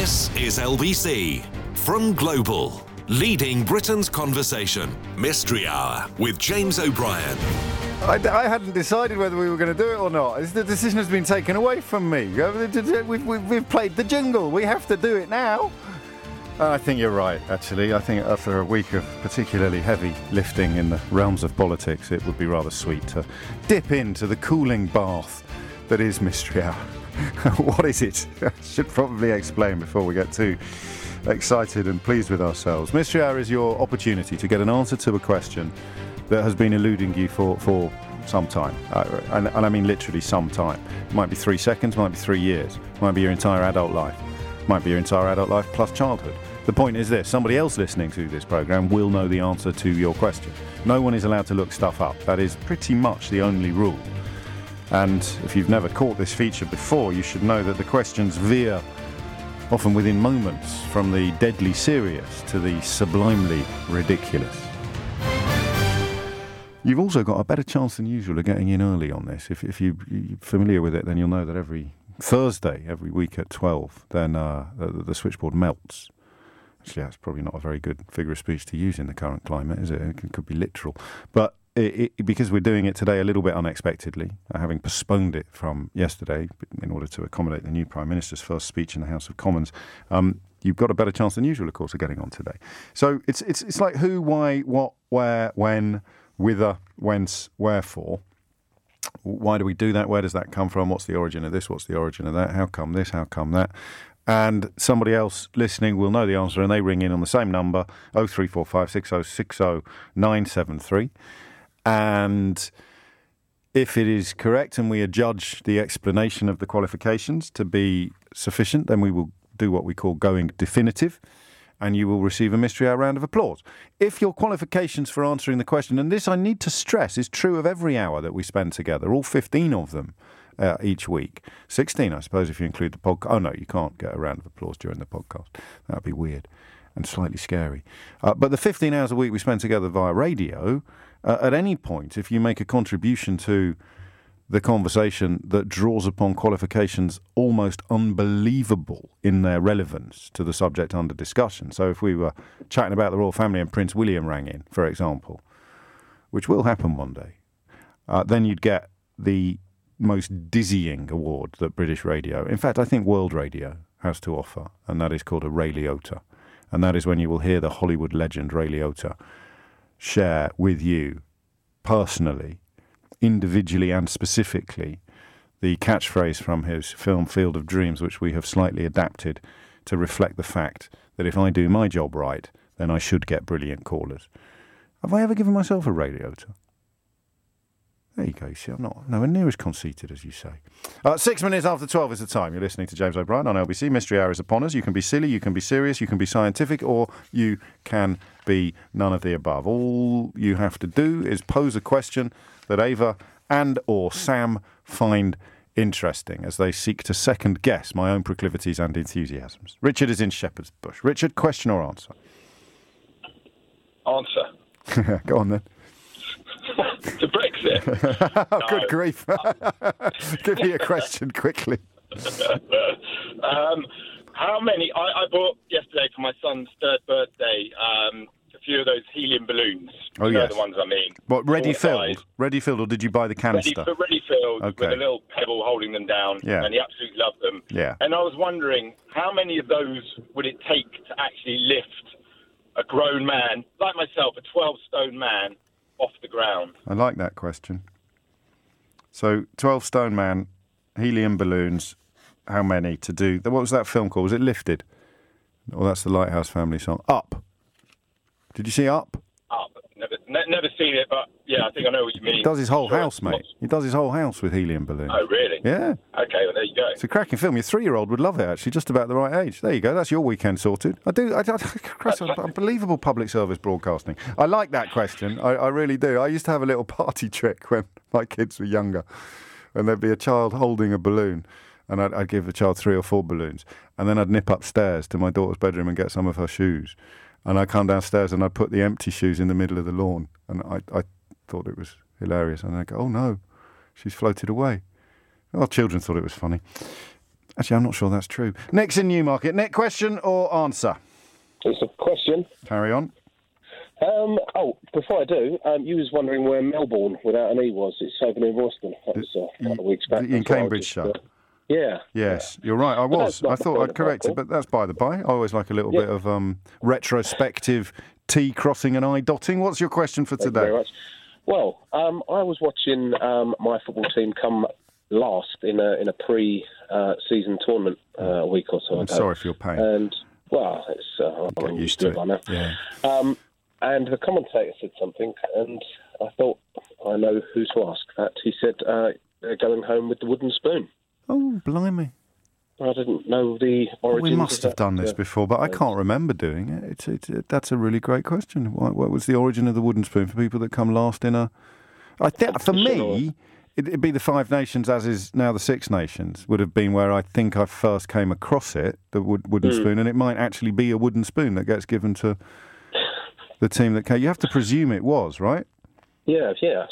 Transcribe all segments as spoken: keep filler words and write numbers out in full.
This is L B C from Global, leading Britain's conversation. Mystery Hour with James O'Brien. I, I hadn't decided whether we were going to do it or not. The decision has been taken away from me. We've, we've, we've played the jingle. We have to do it now. I think you're right, actually. I think after a week of particularly heavy lifting in the realms of politics, it would be rather sweet to dip into the cooling bath that is Mystery Hour. What is it? I should probably explain before we get too excited and pleased with ourselves. Mystery Hour is your opportunity to get an answer to a question that has been eluding you for, for some time. Uh, and, and I mean literally some time. It might be three seconds, might be three years, might be your entire adult life, might be your entire adult life plus childhood. The point is this, somebody else listening to this programme will know the answer to your question. No one is allowed to look stuff up. That is pretty much the only rule. And if you've never caught this feature before, you should know that the questions veer, often within moments, from the deadly serious to the sublimely ridiculous. You've also got a better chance than usual of getting in early on this. If, if you, you're familiar with it, then you'll know that every Thursday, every week at twelve, then uh, the, the switchboard melts. Actually, that's probably not a very good figure of speech to use in the current climate, is it? It could be literal. But it, it, because we're doing it today a little bit unexpectedly, having postponed it from yesterday in order to accommodate the new Prime Minister's first speech in the House of Commons, um, you've got a better chance than usual, of course, of getting on today. So it's it's it's like who, why, what, where, when, whither, whence, wherefore. Why do we do that? Where does that come from? What's the origin of this? What's the origin of that? How come this? How come that? And somebody else listening will know the answer, and they ring in on the same number, oh three four five six oh six oh nine seven three. And if it is correct and we adjudge the explanation of the qualifications to be sufficient, then we will do what we call going definitive, and you will receive a Mystery Hour round of applause. If your qualifications for answering the question, and this I need to stress is true of every hour that we spend together, all fifteen of them, Uh, each week. sixteen, I suppose, if you include the podcast. Oh, no, you can't get a round of applause during the podcast. That would be weird and slightly scary. Uh, but the fifteen hours a week we spend together via radio, uh, at any point, if you make a contribution to the conversation that draws upon qualifications almost unbelievable in their relevance to the subject under discussion. So if we were chatting about the royal family and Prince William rang in, for example, which will happen one day, uh, then you'd get the most dizzying award that British radio, in fact I think world radio, has to offer, and that is called a Ray Liotta. And that is when you will hear the Hollywood legend Ray Liotta share with you personally, individually and specifically, the catchphrase from his film Field of Dreams, which we have slightly adapted to reflect the fact that if I do my job right, then I should get brilliant callers. Have I ever given myself a Ray Liotta? There you go. You see, I'm not nowhere near as conceited as you say. Uh, six minutes after twelve is the time. You're listening to James O'Brien on L B C. Mystery Hour is upon us. You can be silly, you can be serious, you can be scientific, or you can be none of the above. All you have to do is pose a question that Ava and or Sam find interesting as they seek to second guess my own proclivities and enthusiasms. Richard is in Shepherd's Bush. Richard, question or answer? Answer. Go on then. To Brexit. Oh, no. Good grief. Give me a question quickly. um, how many? I, I bought yesterday for my son's third birthday um, a few of those helium balloons. Oh, you yes. Know the ones I mean. What, ready filled? Ready filled, or did you buy the canister? Ready, ready filled, okay. With a little pebble holding them down. Yeah. And he absolutely loved them. Yeah. And I was wondering, how many of those would it take to actually lift a grown man, like myself, a twelve-stone man, off the ground? I like that question. So, twelve stone man, helium balloons, how many to do? What was that film called? Was it Lifted? Oh, that's the Lighthouse Family song. Up. Did you see Up? Up. Never, ne- never seen it, but yeah, I think I know what you mean. He does his whole sure. house, mate. He does his whole house with helium balloons. Oh, really? Yeah. Okay, well, there you go. It's a cracking film. Your three-year-old would love it, actually, just about the right age. There you go. That's your weekend sorted. I do. I, I, Christ, unbelievable public service broadcasting. I like that question. I, I really do. I used to have a little party trick when my kids were younger, and there'd be a child holding a balloon, and I'd, I'd give the child three or four balloons, and then I'd nip upstairs to my daughter's bedroom and get some of her shoes. And I come downstairs and I put the empty shoes in the middle of the lawn. And I, I thought it was hilarious. And I go, oh, no, she's floated away. Well, children thought it was funny. Actually, I'm not sure that's true. Nick's in Newmarket. Nick, question or answer? It's a question. Carry on. Um, oh, before I do, um, you was wondering where Melbourne without an E was. It's over near Boston. That was uh, a couple of weeks back. In Cambridge, just, uh, yeah. Yes, yeah. You're right. I was. I thought I'd correct it, but that's by the by. I always like a little yeah. bit of um, retrospective T crossing and I dotting. What's your question for today? Thank you very much. Well, um, I was watching um, my football team come last in a in a pre-season uh, tournament uh, a week or so ago. I'm sorry for your pain. And well, it's uh, I'm getting used to it by now. Yeah. Um, And the commentator said something, and I thought, I know who to ask that. He said, uh, they're going home with the wooden spoon. Oh, blimey. I didn't know the origin. Well, we must have that, done this uh, before, but I can't remember doing it. It's, it's, it that's a really great question. What, what was the origin of the wooden spoon for people that come last in a... I th- for me, it, it'd be the Five Nations, as is now the Six Nations, would have been where I think I first came across it, the wood, wooden mm. spoon, and it might actually be a wooden spoon that gets given to... The team that came. You have to presume it was, right? Yeah, yeah.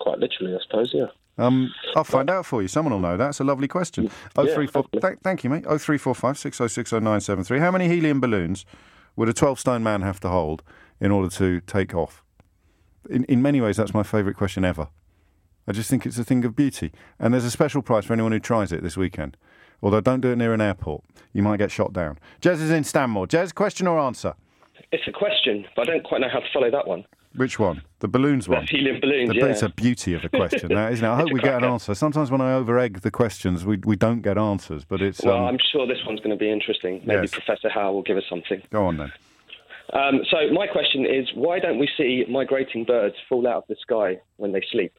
Quite literally, I suppose, yeah. Um, I'll find out for you. Someone will know. That's a lovely question. Yeah, oh three four th- thank you, mate. oh three four five six oh six oh nine seven three. How many helium balloons would a twelve-stone man have to hold in order to take off? In, in many ways, that's my favourite question ever. I just think it's a thing of beauty. And there's a special prize for anyone who tries it this weekend. Although, don't do it near an airport. You might get shot down. Jez is in Stanmore. Jez, question or answer? It's a question, but I don't quite know how to follow that one. Which one? The balloons one? The helium balloons, the, yeah. It's a beauty of a question, that, isn't it? I hope we get an answer. Sometimes when I over-egg the questions, we we don't get answers, but it's... Well, um... I'm sure this one's going to be interesting. Maybe yes. Professor Howe will give us something. Go on, then. Um, so my question is, why don't we see migrating birds fall out of the sky when they sleep?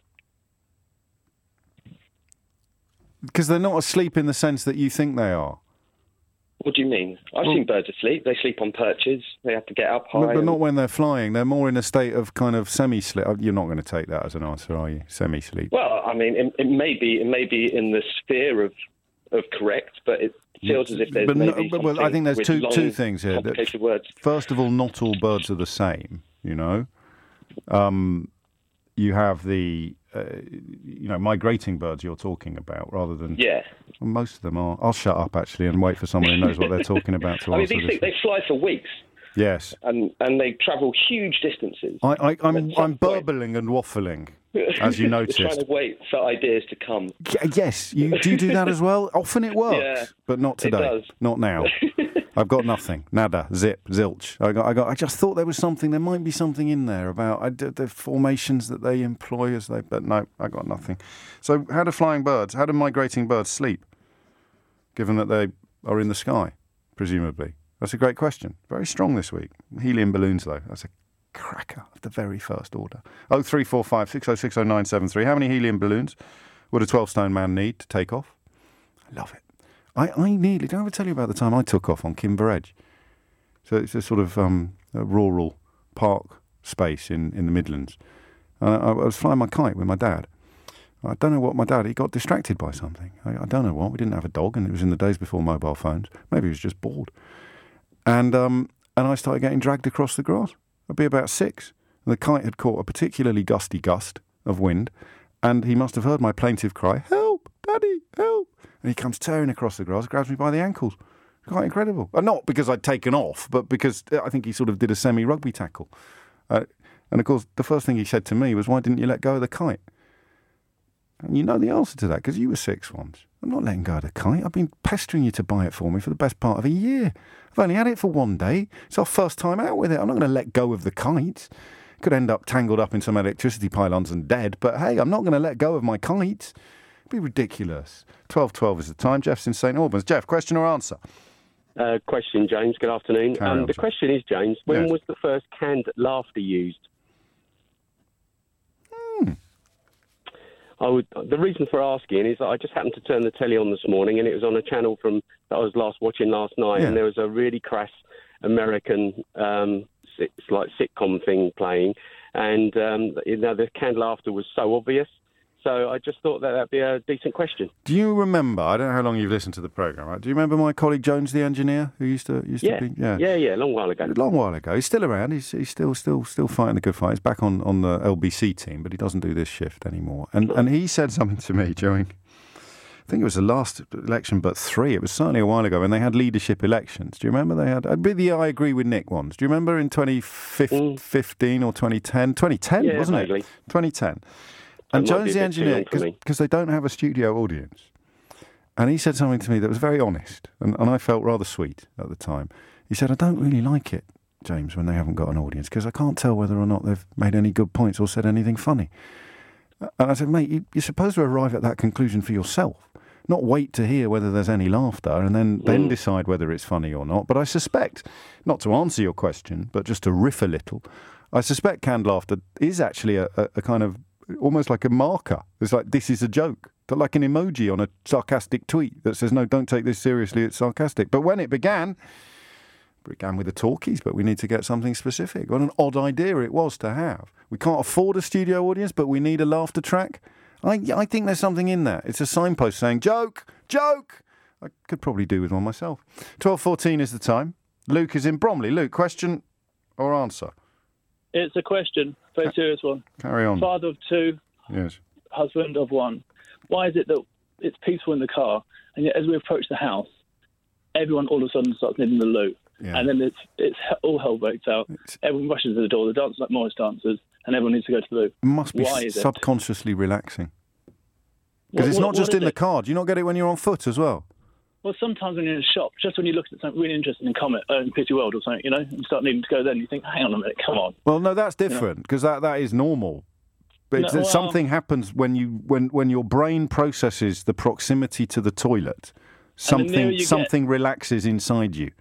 Because they're not asleep in the sense that you think they are. What do you mean? I've well, seen birds asleep. They sleep on perches. They have to get up high. But and... not when they're flying. They're more in a state of kind of semi-sleep. You're not going to take that as an answer, are you? Semi-sleep. Well, I mean, it, it may be it may be in the sphere of of correct, but it feels yes. as if there's but maybe no, well, I think there's two long, two things here. Complicated words. First of all, not all birds are the same. You know, um, you have the. Uh, you know, migrating birds you're talking about rather than... Yeah. Well, most of them are. I'll shut up, actually, and wait for someone who knows what they're talking about to I mean, answer these this. Things, they fly for weeks. Yes. And and they travel huge distances. I, I, I'm, I'm point, burbling and waffling, as you noticed. Trying to wait for ideas to come. Y- yes. You, do you do that as well? Often it works, yeah, but not today. It does. Not now. I've got nothing. Nada. Zip. Zilch. I got, I got. I just thought there was something. There might be something in there about I, the formations that they employ as they... But no, I got nothing. So how do flying birds, how do migrating birds sleep, given that they are in the sky, presumably? That's a great question. Very strong this week. Helium balloons, though. That's a cracker of the very first order. oh three four five six oh six oh nine seven three. How many helium balloons would a twelve-stone man need to take off? I love it. I, I nearly... Did I ever tell you about the time I took off on Kimber Edge? So it's a sort of um, a rural park space in, in the Midlands. Uh, I was flying my kite with my dad. I don't know what my dad... He got distracted by something. I, I don't know what. We didn't have a dog, and it was in the days before mobile phones. Maybe he was just bored. And um, and I started getting dragged across the grass. I'd be about six. And the kite had caught a particularly gusty gust of wind, and he must have heard my plaintive cry, "Help, Daddy, help!" And he comes tearing across the grass, grabs me by the ankles. Quite incredible. And not because I'd taken off, but because I think he sort of did a semi-rugby tackle. Uh, and, of course, the first thing he said to me was, "Why didn't you let go of the kite?" And you know the answer to that, because you were six once. I'm not letting go of the kite. I've been pestering you to buy it for me for the best part of a year. I've only had it for one day. It's our first time out with it. I'm not going to let go of the kite. Could end up tangled up in some electricity pylons and dead, but, hey, I'm not going to let go of my kite. It'd be ridiculous. twelve twelve is the time. Jeff's in Saint Albans. Jeff, question or answer? Uh, question, James. Good afternoon. Um, the question is, James, when yes. was the first canned laughter used? Hmm. I would, the reason for asking is that I just happened to turn the telly on this morning, and it was on a channel from that I was last watching last night, yeah. and there was a really crass American um, like sitcom thing playing, and um, you know, the canned laughter was so obvious. So I just thought that that'd be a decent question. Do you remember? I don't know how long you've listened to the programme. Right? Do you remember my colleague Jones, the engineer, who used to used yeah. to be? Yeah, yeah, yeah, long while ago. Long while ago. He's still around. He's he's still still still fighting the good fight. He's back on, on the L B C team, but he doesn't do this shift anymore. And and he said something to me during think it was the last election, but three. It was certainly a while ago, and they had leadership elections. Do you remember they had? I'd be the I agree with Nick ones. Do you remember in twenty fifteen mm. or twenty ten? twenty ten, yeah, wasn't vaguely. It? twenty ten. And Jones the engineer, because they don't have a studio audience, and he said something to me that was very honest, and, and I felt rather sweet at the time. He said, "I don't really like it, James, when they haven't got an audience, because I can't tell whether or not they've made any good points or said anything funny." And I said, "Mate, you, you're supposed to arrive at that conclusion for yourself, not wait to hear whether there's any laughter and then, mm. then decide whether it's funny or not." But I suspect, not to answer your question, but just to riff a little, I suspect canned laughter is actually a, a, a kind of almost like a marker. It's like, this is a joke. Like an emoji on a sarcastic tweet that says, no, don't take this seriously, it's sarcastic. But when it began, it began with the talkies, but we need to get something specific. What an odd idea it was to have. We can't afford a studio audience, but we need a laughter track. I, I think there's something in that. It's a signpost saying, joke, joke. I could probably do with one myself. twelve fourteen is the time. Luke is in Bromley. Luke, question or answer? It's a question, very Ca- serious one. Carry on. Father of two, yes. Husband of one. Why is it that it's peaceful in the car, and yet as we approach the house, everyone all of a sudden starts needing the loo, yeah. and then it's it's all hell breaks out. It's... Everyone rushes to the door. The dance like Morris dancers, and everyone needs to go to the loo. It must be Why is subconsciously it? relaxing. Because it's not what, just what in it? the car. Do you not get it when you're on foot as well? Well, sometimes when you're in a shop, just when you look at something really interesting in Comet, uh, in Pretty World or something, you know, you start needing to go there, and you think, hang on a minute, come on. Well, no, that's different, because you know? that, that is normal. But no, well, something happens when you when, when your brain processes the proximity to the toilet. Something the something get, relaxes inside you.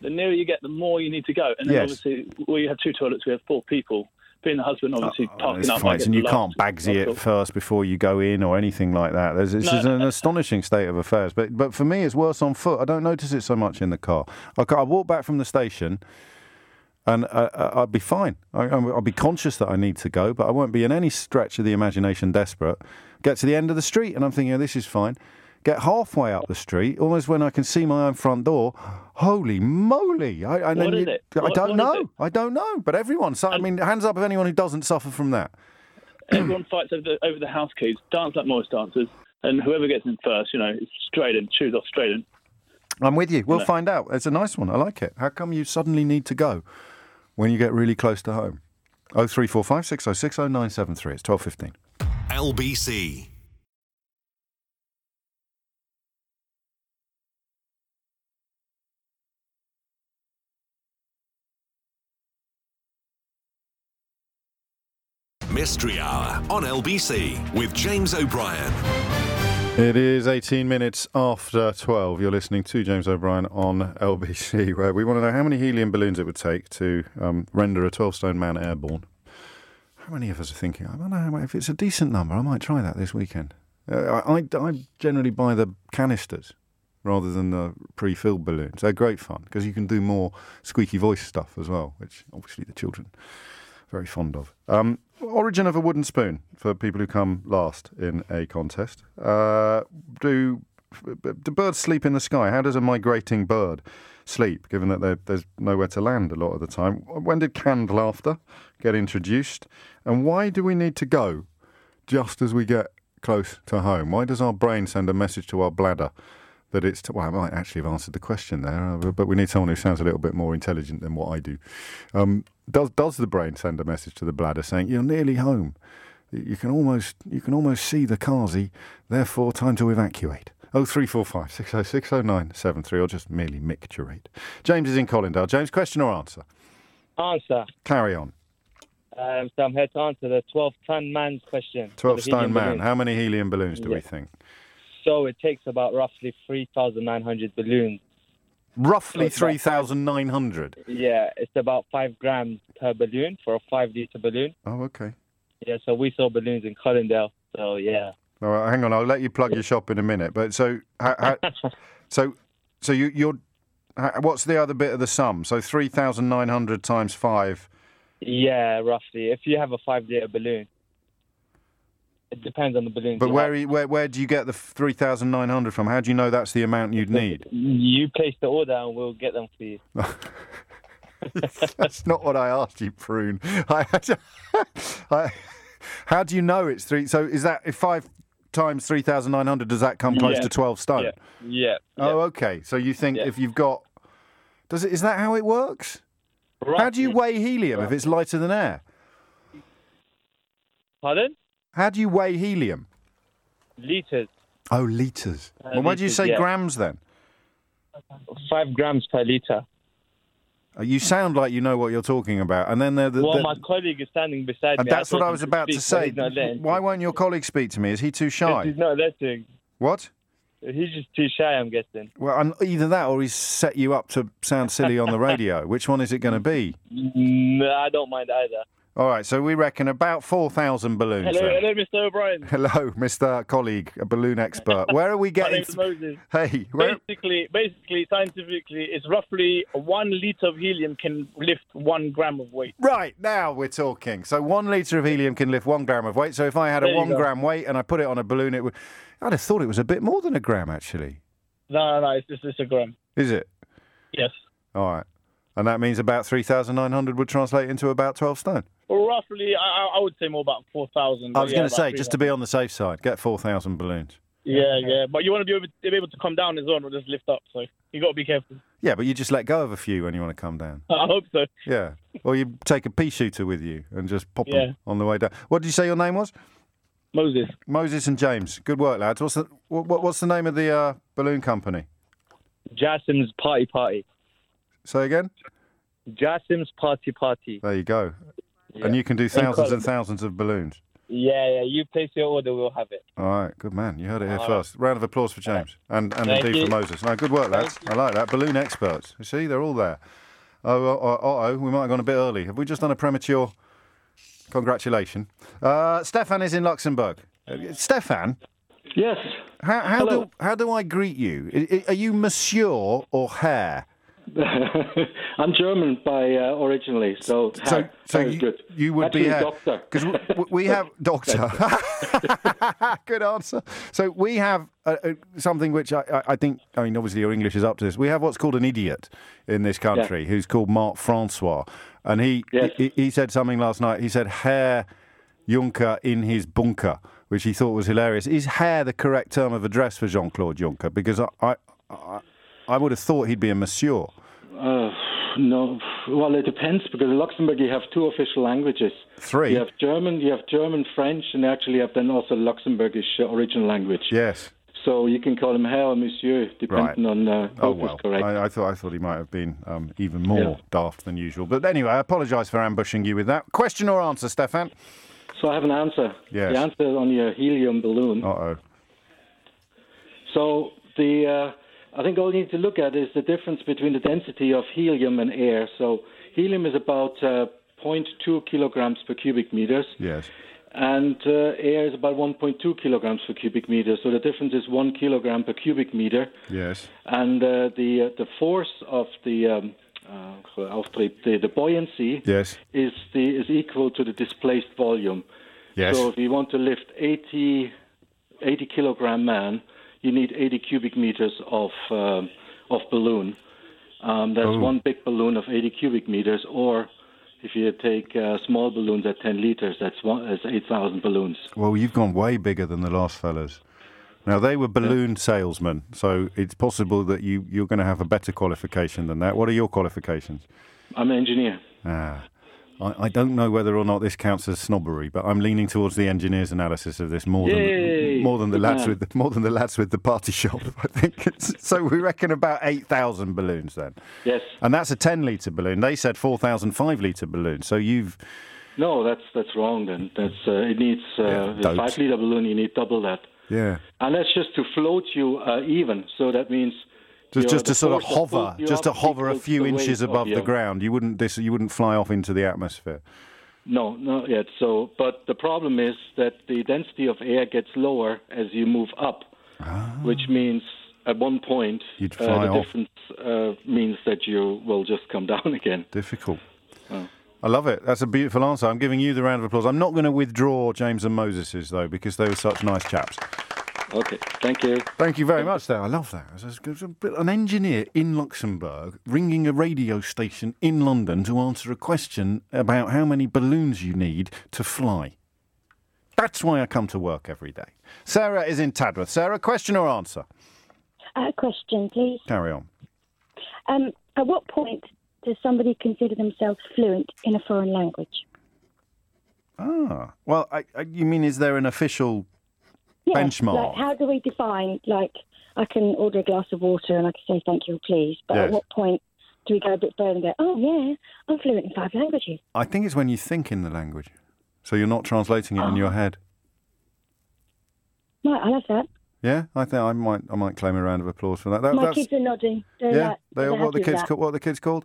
The nearer you get, the more you need to go. And then yes. obviously, well, you have two toilets. We have four people. Being the husband, obviously, oh, parking up. Fights, and you can't bagsy it first before you go in or anything like that. There's, it's no, an no. astonishing state of affairs. But but for me, it's worse on foot. I don't notice it so much in the car. I, I walk back from the station. And uh, I'll be fine. I, I'll be conscious that I need to go, but I won't be in any stretch of the imagination desperate. Get to the end of the street, and I'm thinking, oh, this is fine. Get halfway up the street, almost when I can see my own front door. Holy moly! I, I, what is you, it? I what, don't what know. It? I don't know. But everyone, so, I mean, hands up if anyone who doesn't suffer from that. Everyone fights over the, over the house keys, dance like Morris dancers, and whoever gets in first, you know, it's straight in, shoes off, straight in. I'm with you. We'll no. find out. It's a nice one. I like it. How come you suddenly need to go when you get really close to home? oh three four five six oh six oh nine seven three. It's twelve fifteen. L B C. Mystery Hour on L B C with James O'Brien. It is eighteen minutes after twelve. You're listening to James O'Brien on L B C, where we want to know how many helium balloons it would take to um, render a twelve-stone man airborne. How many of us are thinking, I don't know, if it's a decent number, I might try that this weekend. Uh, I, I, I generally buy the canisters rather than the pre-filled balloons. They're great fun, because you can do more squeaky voice stuff as well, which obviously the children are very fond of. Um... Origin of a wooden spoon for people who come last in a contest. Uh, do, do birds sleep in the sky? How does a migrating bird sleep, given that there's nowhere to land a lot of the time? When did canned laughter get introduced? And why do we need to go just as we get close to home? Why does our brain send a message to our bladder that it's... T- well, I might actually have answered the question there, but we need someone who sounds a little bit more intelligent than what I do. Um, does does the brain send a message to the bladder saying, you're nearly home, you can almost you can almost see the Kazi, therefore time to evacuate? oh three four five six oh six oh nine seven three, or just merely micturate. James is in Colindale. James, question or answer? Answer. Carry on. Um, so I'm here to answer the twelve-ton man's question. twelve-stone man. Balloons. How many helium balloons do yeah. we think? So it takes about roughly three thousand nine hundred balloons. Roughly so three thousand nine hundred? Yeah, it's about five grams per balloon for a five-litre balloon. Oh, okay. Yeah, so we saw balloons in Colindale, so yeah. All right, hang on, I'll let you plug your shop in a minute. But so, how, how, so, so you, you're, what's the other bit of the sum? So three thousand nine hundred times five? Yeah, roughly, if you have a five-litre balloon. It depends on the balloon. But where, you, where where do you get the three thousand nine hundred from? How do you know that's the amount you'd need? You place the order and we'll get them for you. That's not what I asked you, prune. I, I, how do you know it's three? So is that if five times three thousand nine hundred, does that come close yeah. to twelve stone? Yeah. yeah. Oh, okay. So you think yeah. if you've got... does it? Is that how it works? Right. How do you weigh helium right. if it's lighter than air? Pardon? How do you weigh helium? Litres. Oh, litres. Uh, well, why do you say yeah. grams then? Five grams per litre. You sound like you know what you're talking about. And then the, the, well, the... my colleague is standing beside and me. And that's I what I was about speak, to say. Why won't your colleague speak to me? Is he too shy? He's not listening. What? He's just too shy, I'm guessing. Well, and either that or he's set you up to sound silly on the radio. Which one is it going to be? No, I don't mind either. All right, so we reckon about four thousand balloons. Hello, then. Hello, Mister O'Brien. Hello, Mister Colleague, a balloon expert. Where are we getting... My name is Moses. Hey, where... Basically, basically, scientifically, it's roughly one litre of helium can lift one gram of weight. Right, now we're talking. So one litre of helium can lift one gram of weight. So if I had a one go. gram weight and I put it on a balloon, it would... I'd have thought it was a bit more than a gram, actually. No, no, no, it's just it's a gram. Is it? Yes. All right. And that means about three thousand nine hundred would translate into about twelve stone. Well, roughly, I, I would say more about four thousand. I was yeah, going to say, just to be on the safe side, get four thousand balloons. Yeah, yeah, yeah. But you want to be able, be able to come down as well, or just lift up, so you got to be careful. Yeah, but you just let go of a few when you want to come down. I hope so. Yeah, or you take a pea shooter with you and just pop yeah. them on the way down. What did you say your name was? Moses. Moses and James. Good work, lads. What's the, what, what's the name of the uh, balloon company? Jasim's Party Party. Say again? Jasim's Party Party. There you go. Yeah. And you can do thousands and thousands of balloons. Yeah, yeah. You place your order, we'll have it. All right, good man. You heard it here All first. Right. Round of applause for James right. and, and indeed you. for Moses. No, good work, lads. I like that. Balloon experts. You see, they're all there. Oh, oh, oh, oh, we might have gone a bit early. Have we just done a premature congratulation? Uh, Stefan is in Luxembourg. Uh, Stefan? Yes. How, how do how do I greet you? Are you Monsieur or Herr? I'm German by uh, originally, so so, ha- so you, good. you would Actually, be a doctor because we, we have doctor. Good answer. So we have uh, something which I, I think. I mean, obviously your English is up to this. We have what's called an idiot in this country, yeah. who's called Marc Francois, and he, yes. he he said something last night. He said Herr Juncker in his bunker, which he thought was hilarious. Is Herr the correct term of address for Jean-Claude Juncker? Because I. I, I I would have thought he'd be a monsieur. Uh, no, well, it depends, because in Luxembourg you have two official languages. Three? You have German, you have German, French, and actually you have then also Luxembourgish uh, original language. Yes. So you can call him Herr or Monsieur, depending right. on uh, both oh, well. is correct. I, I thought I thought he might have been um, even more yeah. daft than usual. But anyway, I apologise for ambushing you with that. Question or answer, Stefan? So I have an answer. Yes. The answer is on your helium balloon. Uh-oh. So the... Uh, I think all you need to look at is the difference between the density of helium and air. So helium is about uh, zero point two kilograms per cubic meters. Yes. And uh, air is about one point two kilograms per cubic meter. So the difference is one kilogram per cubic meter. Yes. And uh, the uh, the force of the um, uh, the, the buoyancy yes. is the is equal to the displaced volume. Yes. So if you want to lift eighty, eighty kilogram man, you need eighty cubic meters of uh, of balloon. Um, that's oh. one big balloon of eighty cubic meters, or if you take uh, small balloons at ten liters, that's, one, that's eight thousand balloons. Well, you've gone way bigger than the last fellas. Now, they were balloon yeah. salesmen, so it's possible that you, you're going to have a better qualification than that. What are your qualifications? I'm an engineer. Ah. I, I don't know whether or not this counts as snobbery, but I'm leaning towards the engineer's analysis of this more Yay! than more than the lads yeah. with the, more than the lads with the party shop. I think it's, so. We reckon about eight thousand balloons then. Yes, and that's a ten-litre balloon. They said four thousand five-litre balloons. So you've no, that's that's wrong. Then that's uh, it needs uh, yeah, a five-litre balloon. You need double that. Yeah, and that's just to float you uh, even. So that means. Just, just to sort of hover, just to hover a few inches above the ground. You wouldn't, this, you wouldn't fly off into the atmosphere. No, not yet. So, but the problem is that the density of air gets lower as you move up, ah. which means at one point You'd fly uh, the off. difference uh, means that you will just come down again. Difficult. Oh. I love it. That's a beautiful answer. I'm giving you the round of applause. I'm not going to withdraw James and Moses's though, because they were such nice chaps. Okay, thank you. Thank you very much, though. I love that. An engineer in Luxembourg ringing a radio station in London to answer a question about how many balloons you need to fly. That's why I come to work every day. Sarah is in Tadworth. Sarah, question or answer? Uh, question, please. Carry on. Um, at what point does somebody consider themselves fluent in a foreign language? Ah, well, I, I, you mean is there an official yeah, benchmark? Like, how do we define, like, I can order a glass of water and I can say thank you, please, but yes. At what point do we go a bit further and go, oh, yeah, I'm fluent in five languages? I think it's when you think in the language, so you're not translating it oh. in your head. Right, I love that. Yeah, I think I might I might claim a round of applause for that. that My that's, kids are nodding. They're yeah, like, they, they're what the kids ca- what are the kids called?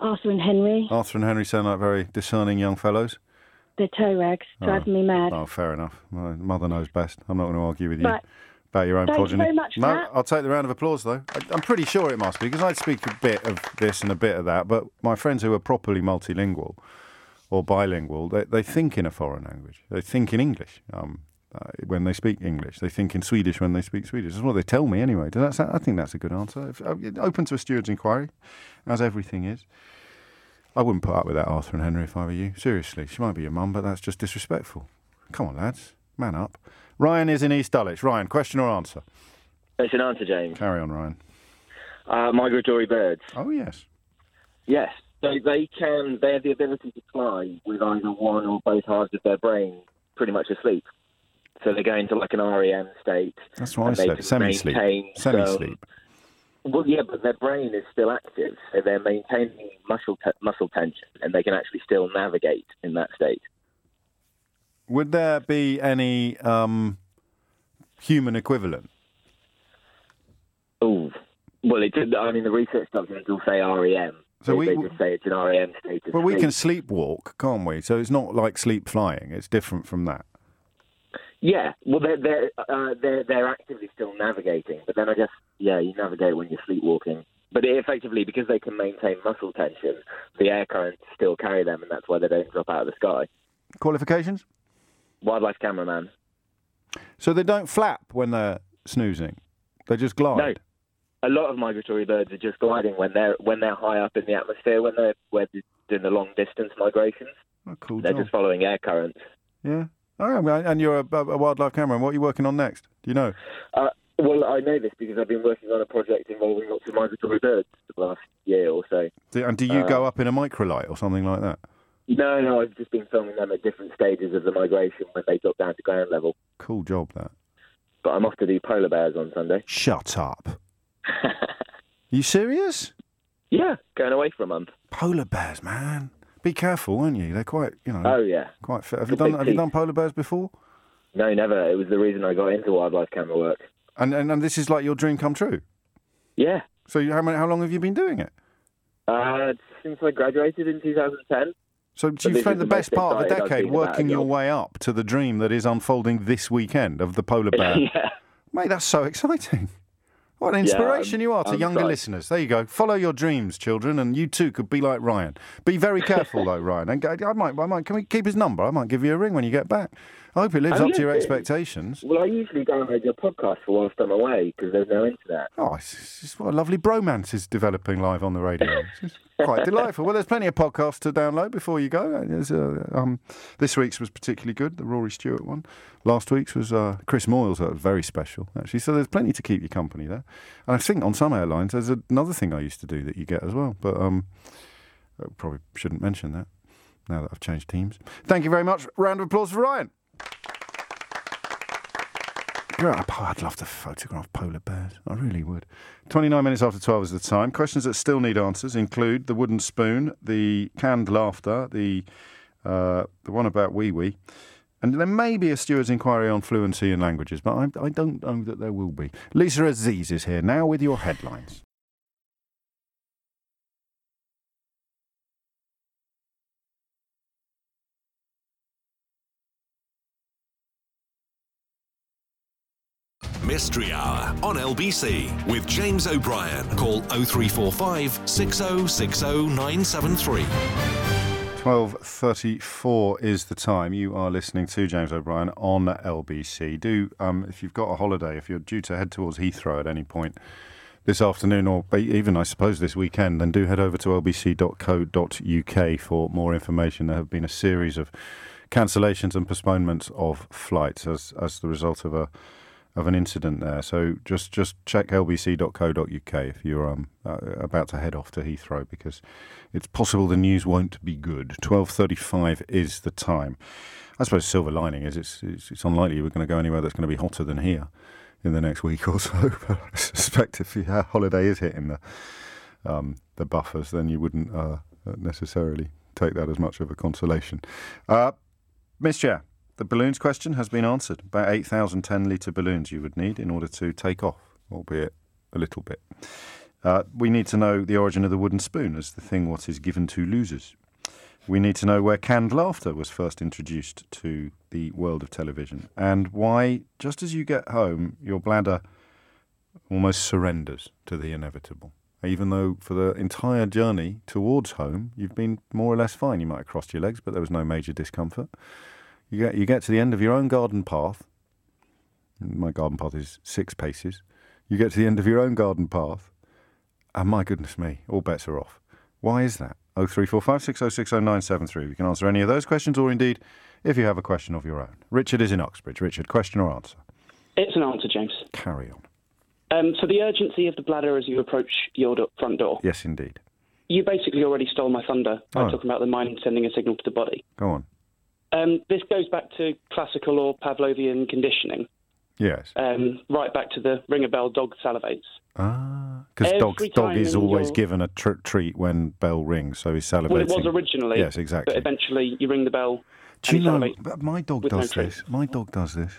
Arthur and Henry. Arthur and Henry sound like very discerning young fellows. They're toe rags, driving oh. me mad. Oh, fair enough. My mother knows best. I'm not going to argue with you but about your own thank progeny. Thank you very much for no, that. I'll take the round of applause, though. I, I'm pretty sure it must be, because I speak a bit of this and a bit of that, but my friends who are properly multilingual or bilingual, they, they think in a foreign language. They think in English. Um... Uh, when they speak English. They think in Swedish when they speak Swedish. That's what they tell me anyway. Does that sound, I think that's a good answer. If, uh, open to a steward's inquiry, as everything is. I wouldn't put up with that, Arthur and Henry, if I were you. Seriously, she might be your mum, but that's just disrespectful. Come on, lads. Man up. Ryan is in East Dulwich. Ryan, question or answer? It's an answer, James. Carry on, Ryan. Uh, migratory birds. Oh, yes. Yes. So they can, they have the ability to fly with either one or both halves of their brain pretty much asleep. So they go into like an R E M state. That's why I said semi-sleep. Semi-sleep. So, well, yeah, but their brain is still active, so they're maintaining muscle te- muscle tension, and they can actually still navigate in that state. Would there be any um, human equivalent? Oh, well, it did, I mean, the research documents all say R E M. So they, we they just say it's an R E M state. But well, we can sleepwalk, can't we? So it's not like sleep flying. It's different from that. Yeah, well, they're they're, uh, they're they're actively still navigating, but then I guess yeah, you navigate when you're sleepwalking. But effectively, because they can maintain muscle tension, the air currents still carry them, and that's why they don't drop out of the sky. Qualifications? Wildlife cameraman. So they don't flap when they're snoozing; they just glide. No. A lot of migratory birds are just gliding when they're when they're high up in the atmosphere, when they're, when they're doing the long distance migrations. Oh, cool. They're job. just following air currents. Yeah. Oh, and you're a, a wildlife cameraman. What are you working on next? Do you know? Uh, well, I know this because I've been working on a project involving lots of migratory birds the last year or so. And do you uh, go up in a microlight or something like that? No, no, I've just been filming them at different stages of the migration when they drop down to ground level. Cool job, that. But I'm off to do polar bears on Sunday. Shut up. You serious? Yeah, going away for a month. Polar bears, man. Be careful, weren't you? They're quite, you know. Oh yeah. Quite fit. Have you done Have you done polar bears before? No, never. It was the reason I got into wildlife camera work. And and, and this is like your dream come true. Yeah. So you, how many, how long have you been doing it? Uh, since I graduated in two thousand ten. So you spent the best part of a decade working your way up to the dream that is unfolding this weekend of the polar bear. Yeah. Mate, that's so exciting. What an inspiration yeah, you are to I'm younger sorry. listeners. There you go. Follow your dreams, children, and you too could be like Ryan. Be very careful, though, Ryan. And I might, I might. Can we keep his number? I might give you a ring when you get back. I hope it lives I up to your it. expectations. Well, I usually download your podcast for whilst I'm away because there's no internet. Oh, it's, it's just what a lovely bromance is developing live on the radio. It's quite delightful. Well, there's plenty of podcasts to download before you go. There's, uh, um, this week's was particularly good, the Rory Stewart one. Last week's was uh, Chris Moyle's, that was very special, actually. So there's plenty to keep you company there. And I think on some airlines, there's another thing I used to do that you get as well. But um, I probably shouldn't mention that now that I've changed teams. Thank you very much. Round of applause for Ryan. I'd love to photograph polar bears. I really would. twenty-nine minutes after twelve is the time. Questions that still need answers include the wooden spoon, the canned laughter, the uh, the one about wee-wee, and there may be a steward's inquiry on fluency in languages, but I, I don't know that there will be. Lisa Aziz is here now with your headlines. Mystery Hour on L B C with James O'Brien. Call oh three four five, six oh six oh, nine seven three. twelve thirty-four is the time. You are listening to James O'Brien on L B C. Do, um, if you've got a holiday, if you're due to head towards Heathrow at any point this afternoon or even, I suppose, this weekend, then do head over to l b c dot co dot u k for more information. There have been a series of cancellations and postponements of flights as as the result of a of an incident there. So just just check l b c dot co dot u k if you're um uh, about to head off to Heathrow, because it's possible the news won't be good. twelve thirty-five is the time. I suppose silver lining is it's it's, it's unlikely we're going to go anywhere that's going to be hotter than here in the next week or so. But I suspect if your holiday is hitting the um, the buffers, then you wouldn't uh, necessarily take that as much of a consolation. Uh, Miss Chair, the balloons question has been answered. About eight thousand ten litre balloons you would need in order to take off, albeit a little bit. Uh, we need to know the origin of the wooden spoon as the thing what is given to losers. We need to know where canned laughter was first introduced to the world of television, and why, just as you get home, your bladder almost surrenders to the inevitable. Even though for the entire journey towards home, you've been more or less fine. You might have crossed your legs, but there was no major discomfort. You get you get to the end of your own garden path. My garden path is six paces. You get to the end of your own garden path, and my goodness me, all bets are off. Why is that? oh three four five six oh six oh nine seven three. You can answer any of those questions, or indeed, if you have a question of your own. Richard is in Uxbridge. Richard, question or answer? It's an answer, James. Carry on. Um, so the urgency of the bladder as you approach your do- front door. Yes, indeed. You basically already stole my thunder by oh. talking about the mind sending a signal to the body. Go on. Um, this goes back to classical or Pavlovian conditioning. Yes. Um, right back to the ring a bell, dog salivates. Ah, because dog is always your... given a tr- treat when bell rings, so he's salivating. Well, it was originally. Yes, exactly. But eventually you ring the bell. Do you know, my dog does no this. Treat. My dog does this.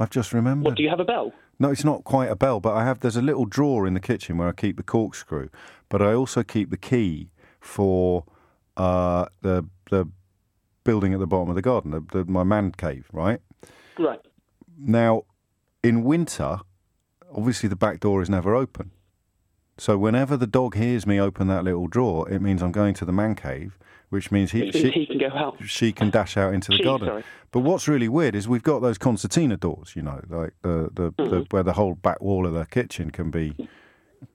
I've just remembered. What, do you have a bell? No, it's not quite a bell, but I have. There's a little drawer in the kitchen where I keep the corkscrew, but I also keep the key for uh, the the building at the bottom of the garden, the, the, my man cave, right? Right. Now, in winter, obviously the back door is never open. So whenever the dog hears me open that little drawer, it means I'm going to the man cave, which means he, she, he can go out. She can dash out into the she, garden. Sorry. But what's really weird is we've got those concertina doors, you know, like the, the, mm-hmm. the where the whole back wall of the kitchen can be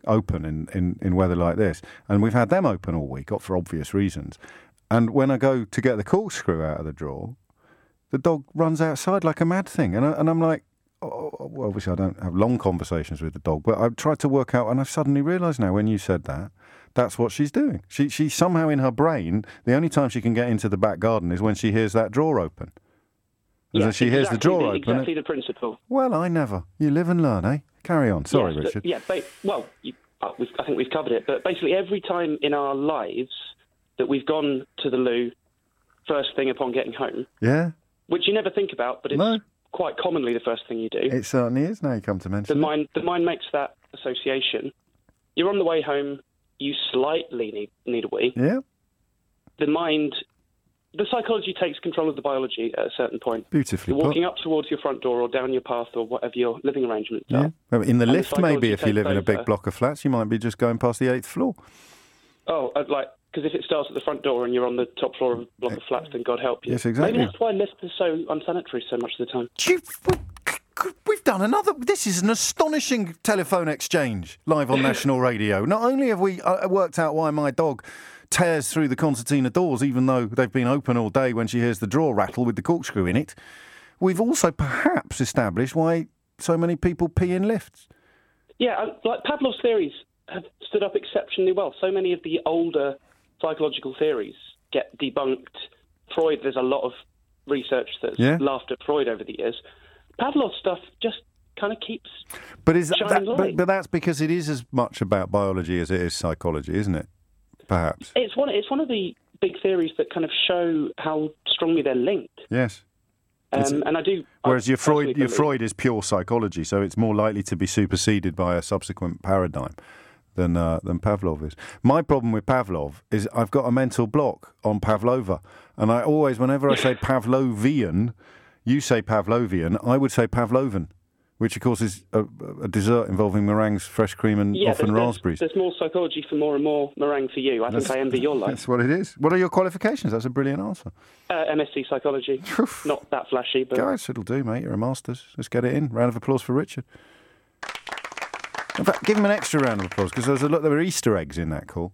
open in, in, in weather like this. And we've had them open all week, for obvious reasons. And when I go to get the corkscrew out of the drawer, the dog runs outside like a mad thing. And, I, and I'm like, oh, well, obviously I don't have long conversations with the dog, but I've tried to work out, and I've suddenly realised now when you said that, that's what she's doing. She she somehow in her brain, the only time she can get into the back garden is when she hears that drawer open. Yeah, she exactly hears the drawer the, open. Exactly the principle. Well, I never. You live and learn, eh? Carry on. Sorry, yes, Richard. The, yeah, ba- well, you, uh, we've, I think we've covered it, but basically every time in our lives that we've gone to the loo first thing upon getting home. Yeah. Which you never think about, but it's... No. Quite commonly, the first thing you do. It certainly is. Now you come to mention the it. mind. The mind makes that association. You're on the way home. You slightly need need a wee. Yeah. The mind, the psychology takes control of the biology at a certain point. Beautifully. You're walking put. up towards your front door or down your path or whatever your living arrangements yeah. are. In the and lift, the maybe if you live over. in a big block of flats, you might be just going past the eighth floor. Oh, I'd like. Because if it starts at the front door and you're on the top floor of a block of flats, then God help you. Yes, exactly. Maybe that's why lifts are so unsanitary so much of the time. We've done another... This is an astonishing telephone exchange live on National Radio. Not only have we worked out why my dog tears through the concertina doors, even though they've been open all day when she hears the drawer rattle with the corkscrew in it, we've also perhaps established why so many people pee in lifts. Yeah, like Pavlov's theories have stood up exceptionally well. So many of the older... psychological theories get debunked. Freud, there's a lot of research that's yeah. laughed at Freud over the years. Pavlov's stuff just kind of keeps but is that, that but, but that's because it is as much about biology as it is psychology, isn't it? Perhaps. It's one, it's one of the big theories that kind of show how strongly they're linked. Yes. Um, and I do... Whereas I your Freud your believe. Freud is pure psychology, so it's more likely to be superseded by a subsequent paradigm. Than uh, than Pavlov is. My problem with Pavlov is I've got a mental block on Pavlova, and I always, whenever I say Pavlovian, you say Pavlovian, I would say Pavlovan, which of course is a, a dessert involving meringues, fresh cream, and yeah, often there's, raspberries. There's more psychology for more and more meringue for you. I that's, think I envy your life. That's what it is. What are your qualifications? That's a brilliant answer. Uh, M S c psychology. Not that flashy, but guys, it'll do, mate. You're a master's. Let's get it in. Round of applause for Richard. In fact, give him an extra round of applause, because there's a lot, there were Easter eggs in that call.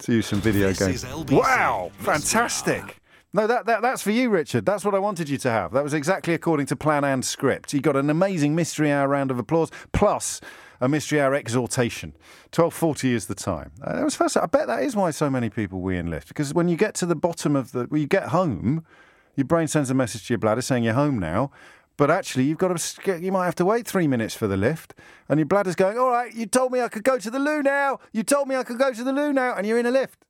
To use some video games. Wow, fantastic. No, that, that that's for you, Richard. That's what I wanted you to have. That was exactly according to plan and script. You got an amazing Mystery Hour round of applause, plus a Mystery Hour exhortation. twelve forty is the time. Uh, that was fascinating. I bet that is why so many people wee and lift, because when you get to the bottom of the... When you get home, your brain sends a message to your bladder saying you're home now, but actually you've got to... You might have to wait three minutes for the lift, and your bladder's going, all right, you told me I could go to the loo now. You told me I could go to the loo now, and you're in a lift.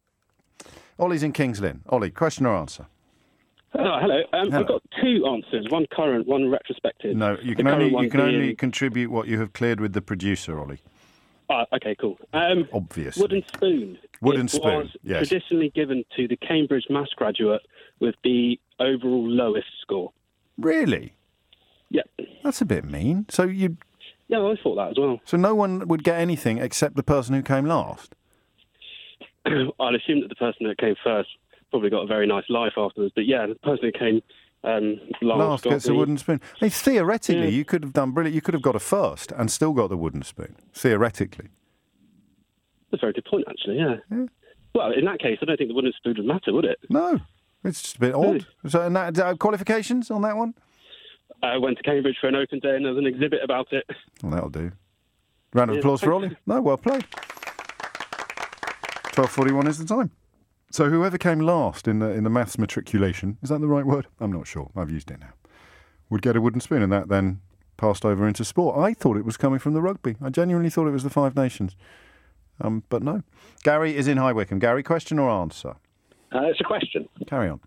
Ollie's in Kings Lynn. Ollie, question or answer? Oh, hello. Um, hello. I've got two answers, one current, one retrospective. No, you can only, you can only contribute what you have cleared with the producer, Ollie. Ah, okay, cool. Um, Obviously. Wooden spoon. Wooden spoon, was yes. Traditionally given to the Cambridge maths graduate with the overall lowest score. Really? Yeah. That's a bit mean. So you... Yeah, I thought that as well. So no one would get anything except the person who came last? I'll assume that the person that came first probably got a very nice life afterwards. But, yeah, the person who came um, last, last got gets the... a wooden spoon. I mean, theoretically, yeah. you could have done brilliant. You could have got a first and still got the wooden spoon, theoretically. That's a very good point, actually, yeah. yeah. Well, in that case, I don't think the wooden spoon would matter, would it? No. It's just a bit odd. No. So, and that, uh, qualifications on that one? I went to Cambridge for an open day and there was an exhibit about it. Well, that'll do. Round of yeah. applause for Ollie. No, well played. twelve forty-one is the time. So whoever came last in the in the maths matriculation, is that the right word? I'm not sure. I've used it now. Would get a wooden spoon, and that then passed over into sport. I thought it was coming from the rugby. I genuinely thought it was the Five Nations. Um, but no. Gary is in High Wycombe. Gary, question or answer? Uh, it's a question. Carry on.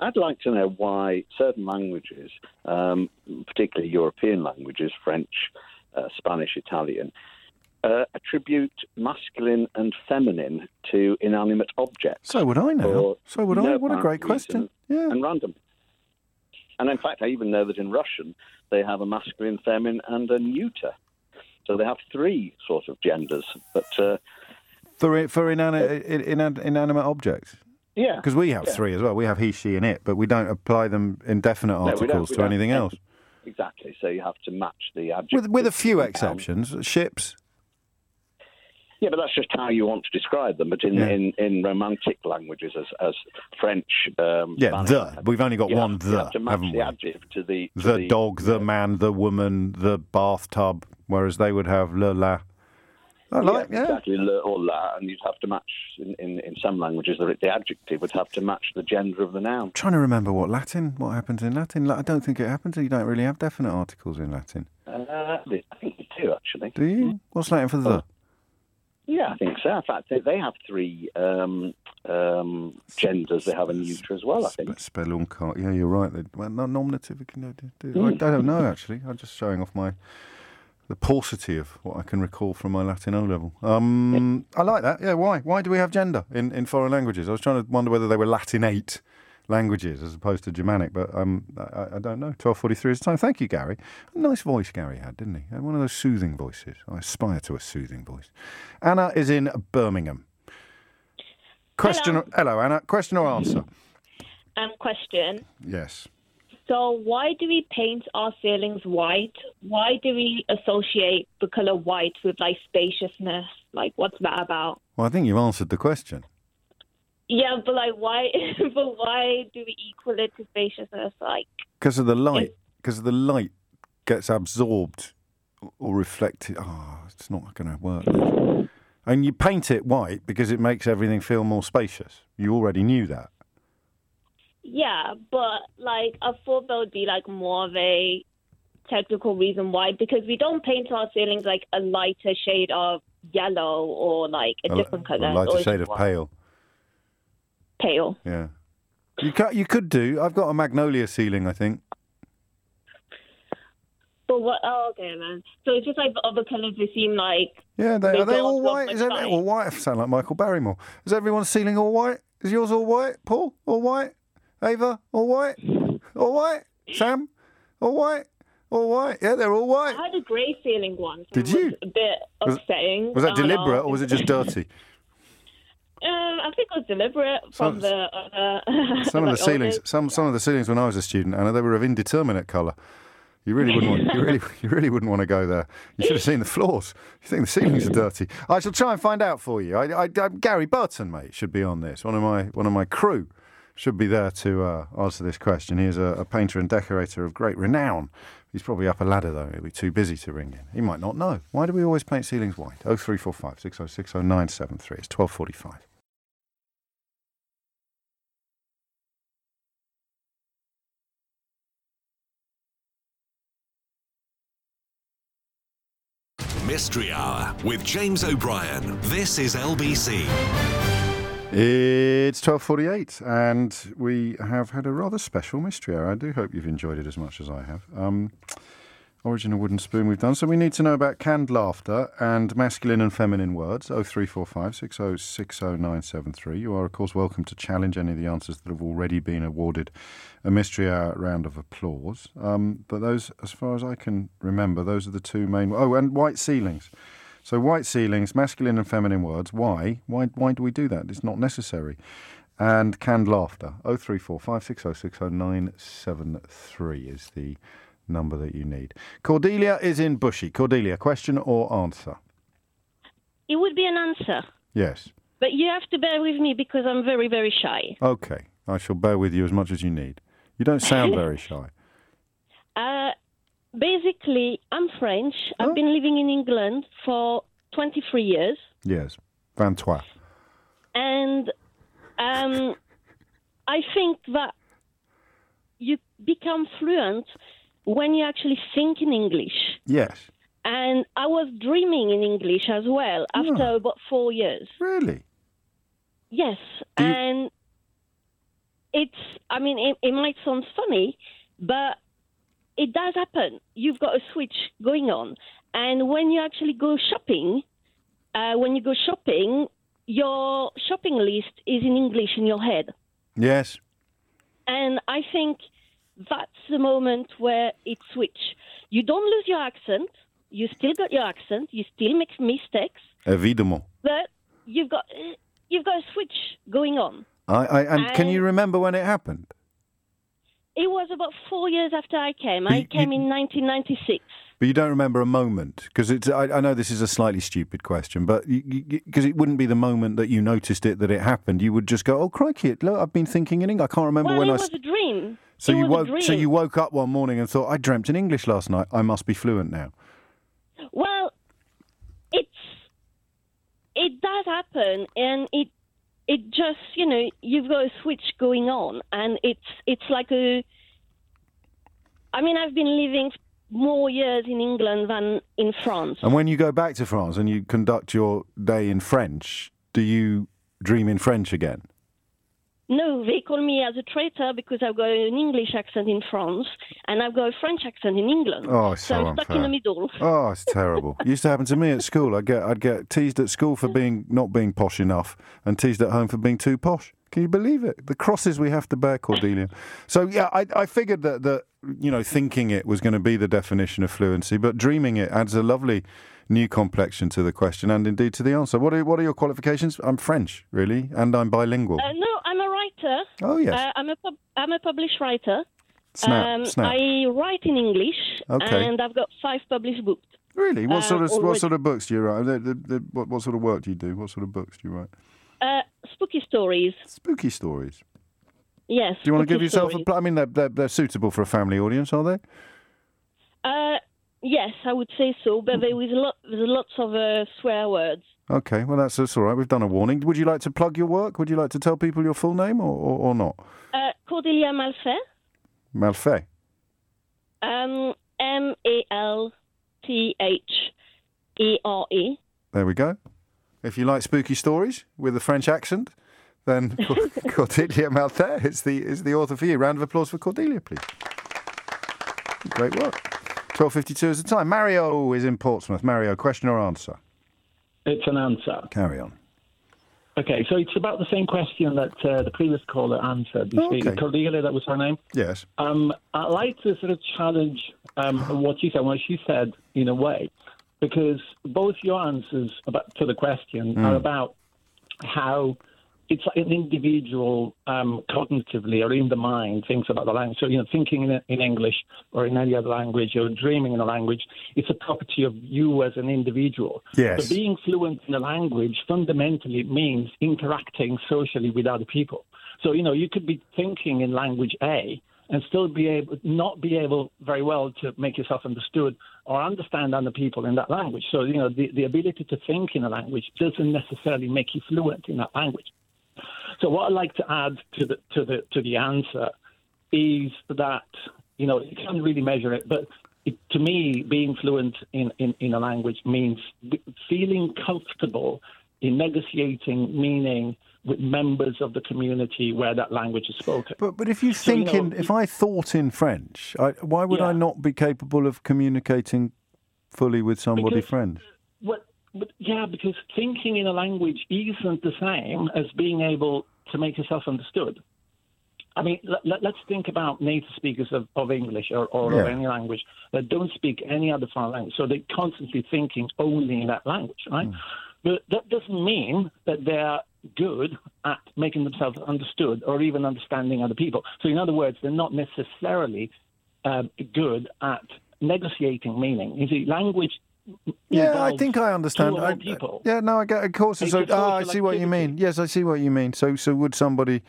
I'd like to know why certain languages, um, particularly European languages, French, uh, Spanish, Italian, Uh, attribute masculine and feminine to inanimate objects. So would I know. So would no I. What a great question. Yeah. And random. And in fact, I even know that in Russian, they have a masculine, feminine, and a neuter. So they have three sort of genders. But uh, For, for inani- uh, inan- inanimate objects? Yeah. Because we have yeah. three as well. We have he, she, and it, but we don't apply them in definite articles no, we don't, we to don't. anything else. Exactly. So you have to match the adjectives. With, with a few exceptions. Um, ships... Yeah, but that's just how you want to describe them. But in yeah. in, in romantic languages, as as French, um, yeah, Spanish, the we've only got one have, the. You have to match haven't we? the adjective to the to the, the dog, the yeah. man, the woman, the bathtub. Whereas they would have le la. I like yeah, yeah. exactly le or la, and you'd have to match in, in, in some languages the, the adjective would have to match the gender of the noun. I'm trying to remember what Latin, what happens in Latin. I don't think it happens. You don't really have definite articles in Latin. Uh, I think you do actually. Do you? What's Latin for the? Oh. Yeah, I think so. In fact, they have three um, um, genders. They have a neuter as well, I think. Speluncar. Yeah, you're right. Well, nominative. I don't know, actually. I'm just showing off my the paucity of what I can recall from my Latin O-level. Um, I like that. Yeah, why? Why do we have gender in, in foreign languages? I was trying to wonder whether they were Latinate languages as opposed to Germanic, but um, I, I don't know. twelve forty-three is the time. Thank you, Gary. A nice voice Gary had, didn't he? He had one of those soothing voices. I aspire to a soothing voice. Anna is in Birmingham. Question. Hello, Hello Anna. Question or answer? Um, question. Yes. So why do we paint our ceilings white? Why do we associate the colour white with, like, spaciousness? Like, what's that about? Well, I think you've answered the question. Yeah, but like, why? But why do we equal it to spaciousness? Like, because of the light. Because the light gets absorbed or reflected. Oh, it's not going to work. And you paint it white because it makes everything feel more spacious. You already knew that. Yeah, but like, I thought there would be like more of a technical reason why, because we don't paint our ceilings like a lighter shade of yellow or like a, a different colour. A lighter shade of pale. Pale. Yeah. You can, you could do. I've got a magnolia ceiling, I think. But what? Oh, okay, man. So it's just like the other colours, they seem like... Yeah, they, they are they all white? Is everyone all white? I sound like Michael Barrymore. Is everyone's ceiling all white? Is yours all white? Paul? All white? Ava? All white? All white? Sam? All white? All white? Yeah, they're all white. I had a grey ceiling once. Did you? It was a bit was, upsetting. Was that deliberate or was it just dirty? Um, I think it was deliberate from some, the uh, some of the ceilings. Some some of the ceilings when I was a student, Anna, they were of indeterminate colour. You really wouldn't want, you really you really wouldn't want to go there. You should have seen the floors. You think the ceilings are dirty? I shall try and find out for you. I, I, I, Gary Burton, mate, should be on this. One of my one of my crew should be there to uh, answer this question. He is a, a painter and decorator of great renown. He's probably up a ladder, though. He'll be too busy to ring in. He might not know. Why do we always paint ceilings white? oh three four five six oh six oh nine seven three. It's twelve forty-five. Mystery Hour with James O'Brien. This is L B C. It's twelve forty-eight and we have had a rather special Mystery Hour. I do hope you've enjoyed it as much as I have. Um, original wooden spoon we've done. So we need to know about canned laughter and masculine and feminine words. oh three four five six oh six oh nine seven three. You are, of course, welcome to challenge any of the answers that have already been awarded a Mystery Hour round of applause. Um, but those, as far as I can remember, those are the two main... Oh, and white ceilings. So white ceilings, masculine and feminine words. Why? Why Why do we do that? It's not necessary. And canned laughter. oh three four five six oh six oh nine seven three is the number that you need. Cordelia is in Bushy. Cordelia, question or answer? It would be an answer. Yes. But you have to bear with me because I'm very, very shy. Okay. I shall bear with you as much as you need. You don't sound very shy. Uh... Basically, I'm French. I've oh. been living in England for twenty-three years. Yes, vingt-trois. And um, I think that you become fluent when you actually think in English. Yes. And I was dreaming in English as well after oh. about four years. Really? Yes. Do and you... it's, I mean, it, it might sound funny, but it does happen. You've got a switch going on. And when you actually go shopping, uh, when you go shopping, your shopping list is in English in your head. Yes. And I think that's the moment where it switch. You don't lose your accent. You still got your accent. You still make mistakes. Evidemment. But you've got, you've got a switch going on. I, I and, and can you remember when it happened? It was about four years after I came. I came in nineteen ninety-six. But you don't remember a moment? Because I, I know this is a slightly stupid question, but because it wouldn't be the moment that you noticed it, that it happened. You would just go, oh, crikey, look, I've been thinking in English. I can't remember well, when I... Well, it was a dream. So it you was woke, a dream. So you woke up one morning and thought, I dreamt in English last night. I must be fluent now. Well, it's it does happen, and it... It just, you know, you've got a switch going on, and it's it's like a... I mean, I've been living more years in England than in France. And when you go back to France and you conduct your day in French, do you dream in French again? No, they call me as a traitor because I've got an English accent in France and I've got a French accent in England. Oh, it's so, so I'm unfair. Stuck in the middle. Oh, it's terrible. It used to happen to me at school. I'd get, I'd get teased at school for being not being posh enough and teased at home for being too posh. Can you believe it? The crosses we have to bear, Cordelia. So, yeah, I, I figured that, that, you know, thinking it was going to be the definition of fluency, but dreaming it adds a lovely new complexion to the question and indeed to the answer. What are, what are your qualifications? I'm French, really, and I'm bilingual. Uh, no, I'm a writer. Oh, yes. Uh, I'm, a pub- I'm a published writer. Snap, um, snap. I write in English, okay. And I've got five published books. Really? What uh, sort of already. What sort of books do you write? The, the, the, what, what sort of work do you do? What sort of books do you write? Uh, spooky stories. Spooky stories? Yes. Do you want to give yourself stories. a... Pl- I mean, they're, they're, they're suitable for a family audience, are they? Uh... Yes, I would say so, but there was a lot, there's lots of uh, swear words. Okay, well, that's, that's all right. We've done a warning. Would you like to plug your work? Would you like to tell people your full name or, or, or not? Uh, Cordelia Malfer. Malfer? Um, M A L T H E R E. There we go. If you like spooky stories with a French accent, then Cordelia Malfer is the, is the author for you. Round of applause for Cordelia, please. Great work. twelve fifty-two is the time. Mario is in Portsmouth. Mario, question or answer? It's an answer. Carry on. Okay, so it's about the same question that uh, the previous caller answered. You okay. see, Cordelia, that was her name? Yes. Um, I'd like to sort of challenge um, what she said, what she said in a way, because both your answers about, to the question mm. are about how it's like an individual um, cognitively or in the mind thinks about the language. So, you know, thinking in, in English or in any other language or dreaming in a language, it's a property of you as an individual. Yes. But being fluent in a language fundamentally means interacting socially with other people. So, you know, you could be thinking in language A and still be able, not be able very well to make yourself understood or understand other people in that language. So, you know, the, the ability to think in a language doesn't necessarily make you fluent in that language. So what I'd like to add to the to the, to the answer is that, you know, you can't really measure it, but it, to me, being fluent in, in, in a language means feeling comfortable in negotiating meaning with members of the community where that language is spoken. But but if you think so, you know, in, if I thought in French, I, why would yeah. I not be capable of communicating fully with somebody because, French? Well, but yeah, because thinking in a language isn't the same as being able to make yourself understood. I mean, let, let's think about native speakers of, of English or, or yeah. of any language that don't speak any other foreign language, so they're constantly thinking only in that language, right? Mm. But that doesn't mean that they're good at making themselves understood or even understanding other people. So in other words, they're not necessarily uh, good at negotiating meaning. You see, language Yeah, I think I understand. I, people. Yeah, no, I get of course. So, oh, I see what you mean. Yes, I see what you mean. So so would somebody,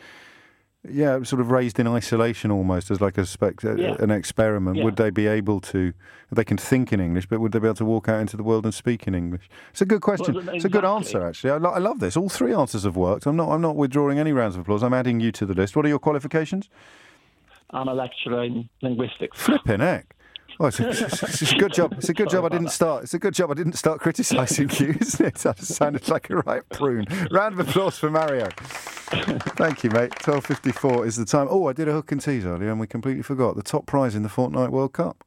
yeah, sort of raised in isolation almost as like a spec, yeah. an experiment, yeah. would they be able to, they can think in English, but would they be able to walk out into the world and speak in English? It's a good question. Well, exactly. It's a good answer, actually. I, lo- I love this. All three answers have worked. I'm not I'm not withdrawing any rounds of applause. I'm adding you to the list. What are your qualifications? I'm a lecturer in linguistics. Flipping heck. Oh, it's a, it's a good job. It's a good Sorry job I didn't that. start. It's a good job I didn't start criticising you, isn't it? That sounded like a right prune. Round of applause for Mario. Thank you, mate. twelve fifty-four is the time. Oh, I did a hook and tease earlier and we completely forgot. The top prize in the Fortnite World Cup.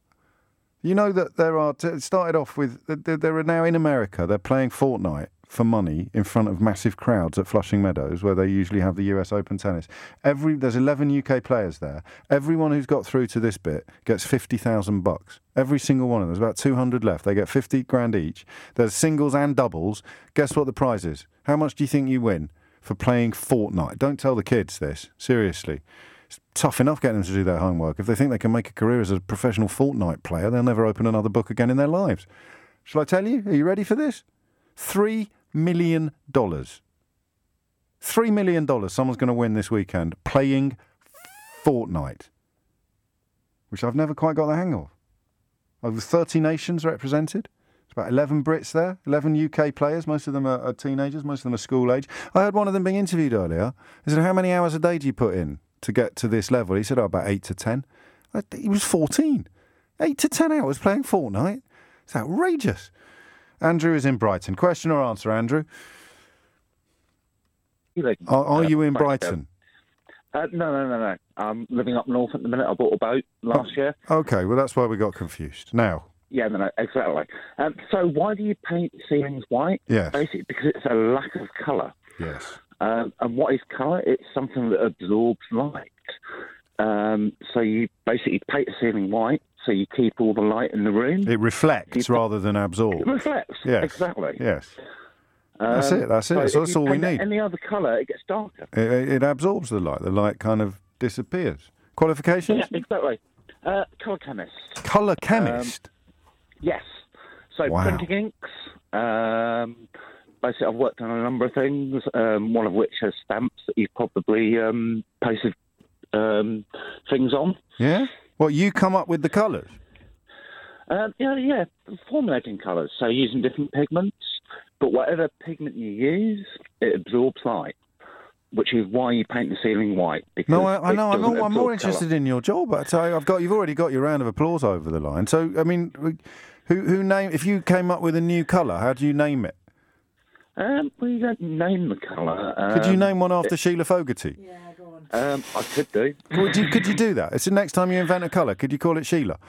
You know that there are... T- it started off with... There are now in America, they're playing Fortnite for money in front of massive crowds at Flushing Meadows, where they usually have the U S Open tennis. Every There's eleven U K players there. Everyone who's got through to this bit gets fifty thousand bucks. Every single one of them. There's about two hundred left. They get fifty grand each. There's singles and doubles. Guess what the prize is? How much do you think you win for playing Fortnite? Don't tell the kids this. Seriously. It's tough enough getting them to do their homework. If they think they can make a career as a professional Fortnite player, they'll never open another book again in their lives. Shall I tell you? Are you ready for this? Three million dollars. Three million dollars someone's going to win this weekend playing Fortnite, which I've never quite got the hang of. Over thirty nations represented. It's about eleven Brits there, eleven U K players. Most of them are, are teenagers, most of them are school age. I heard one of them being interviewed earlier. He said, how many hours a day do you put in to get to this level? He said, oh, about eight to ten. He was fourteen. eight to ten hours playing Fortnite. It's outrageous. Andrew is in Brighton. Question or answer, Andrew? Are, are you in Brighton? Uh, no, no, no, no. I'm living up north at the minute. I bought a boat last oh, year. Okay, well, that's why we got confused. Now. Yeah, no, no, exactly. Um, so why do you paint ceilings white? Yes. Basically, because it's a lack of colour. Yes. Um, and what is colour? It's something that absorbs light. Um, so you basically paint a ceiling white, so you keep all the light in the room. It reflects you rather than absorbs. It reflects, yes. Exactly. Yes. Um, that's it, that's it. So so that's all we need. Any other colour, it gets darker. It, it absorbs the light. The light kind of disappears. Qualifications? Yeah, exactly. Uh, colour chemist. Colour chemist? Um, yes. So wow. Printing inks. Um, basically, I've worked on a number of things, um, one of which is stamps that you've probably um, pasted um, things on. Yeah? Well, you come up with the colours? Um, yeah, yeah, formulating colours, so using different pigments. But whatever pigment you use, it absorbs light, which is why you paint the ceiling white. No, I, I know, I'm, all, I'm more interested colour. in your job. But I, I've got, you've already got your round of applause over the line. So, I mean, who, who name? If you came up with a new colour, how do you name it? Um, well, you don't name the colour. Um, could you name one after it, Sheila Fogarty? Yeah, go on. Um, I could do. Could you, could you do that? It's the next time you invent a colour. Could you call it Sheila?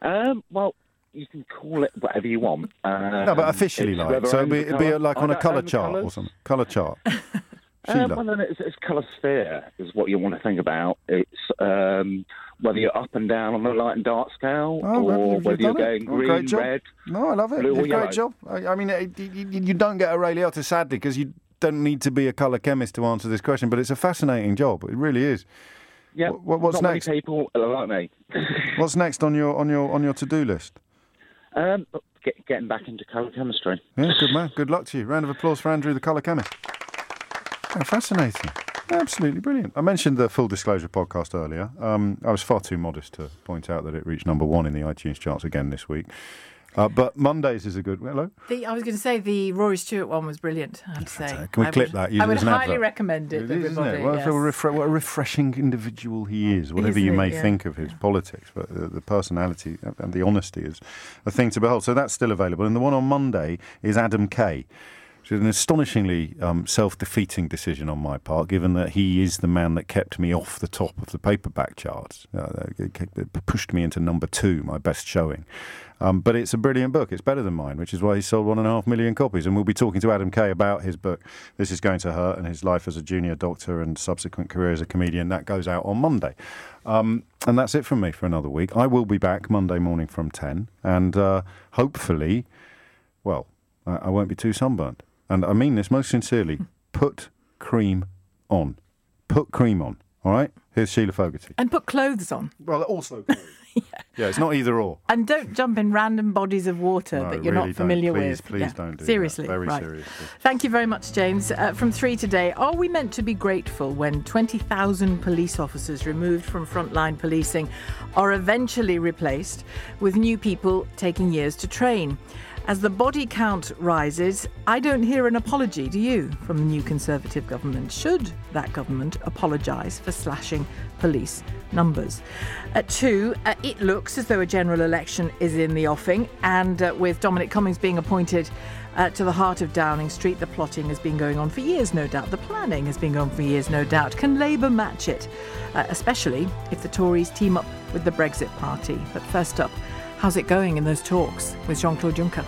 Um, well, you can call it whatever you want. Um, no, but officially, like. So it'd be, it'd be like on a colour chart colours. or something. Colour chart. um, well, then it's, it's colour sphere is what you want to think about. It's um, whether you're up and down on the light and dark scale, oh, or you've whether you've you're going it. green, oh, red. No, I love it. Blue, it's a great job. I, I mean, it, you, you don't get a Ray Liotta, sadly, because you don't need to be a colour chemist to answer this question, but it's a fascinating job. It really is. Yeah. What, what's not next? Many people like me. What's next on your on your on your to-do list? Um, get, getting back into colour chemistry. Yeah, good man. Good luck to you. Round of applause for Andrew, the colour chemist. Oh, fascinating. Absolutely brilliant. I mentioned the Full Disclosure podcast earlier. Um, I was far too modest to point out that it reached number one in the iTunes charts again this week. Uh, but Mondays is a good... Hello? The, I was going to say the Rory Stewart one was brilliant, I have to say. Can we I clip would, that? I would highly advert. recommend it. It is, isn't it? Well, yes. refre- what a refreshing individual he is, whatever isn't you may it, yeah. think of his yeah. politics. But the, the personality and the honesty is a thing to behold. So that's still available. And the one on Monday is Adam Kay. An astonishingly um, self-defeating decision on my part, given that he is the man that kept me off the top of the paperback charts. Uh, it, it pushed me into number two, my best showing. Um, but it's a brilliant book. It's better than mine, which is why he sold one and a half million copies. And we'll be talking to Adam Kay about his book, This Is Going to Hurt, and his life as a junior doctor and subsequent career as a comedian. That goes out on Monday. Um, and that's it from me for another week. I will be back Monday morning from ten. And uh, hopefully, well, I, I won't be too sunburnt. And I mean this most sincerely, put cream on. Put cream on, all right? Here's Sheila Fogarty. And put clothes on. Well, also clothes. yeah. yeah, it's not either or. And don't jump in random bodies of water no, that you're really not familiar don't. Please, with. Please, please yeah. don't do seriously, that. Very right. seriously. Thank you very much, James. Uh, from three today, are we meant to be grateful when twenty thousand police officers removed from frontline policing are eventually replaced with new people taking years to train? As the body count rises, I don't hear an apology, do you, from the new Conservative government? Should that government apologise for slashing police numbers? At two, uh, it looks as though a general election is in the offing, and uh, with Dominic Cummings being appointed uh, to the heart of Downing Street, the plotting has been going on for years, no doubt. The planning has been going on for years, no doubt. Can Labour match it? Uh, especially if the Tories team up with the Brexit Party. But first up, how's it going in those talks with Jean-Claude Juncker?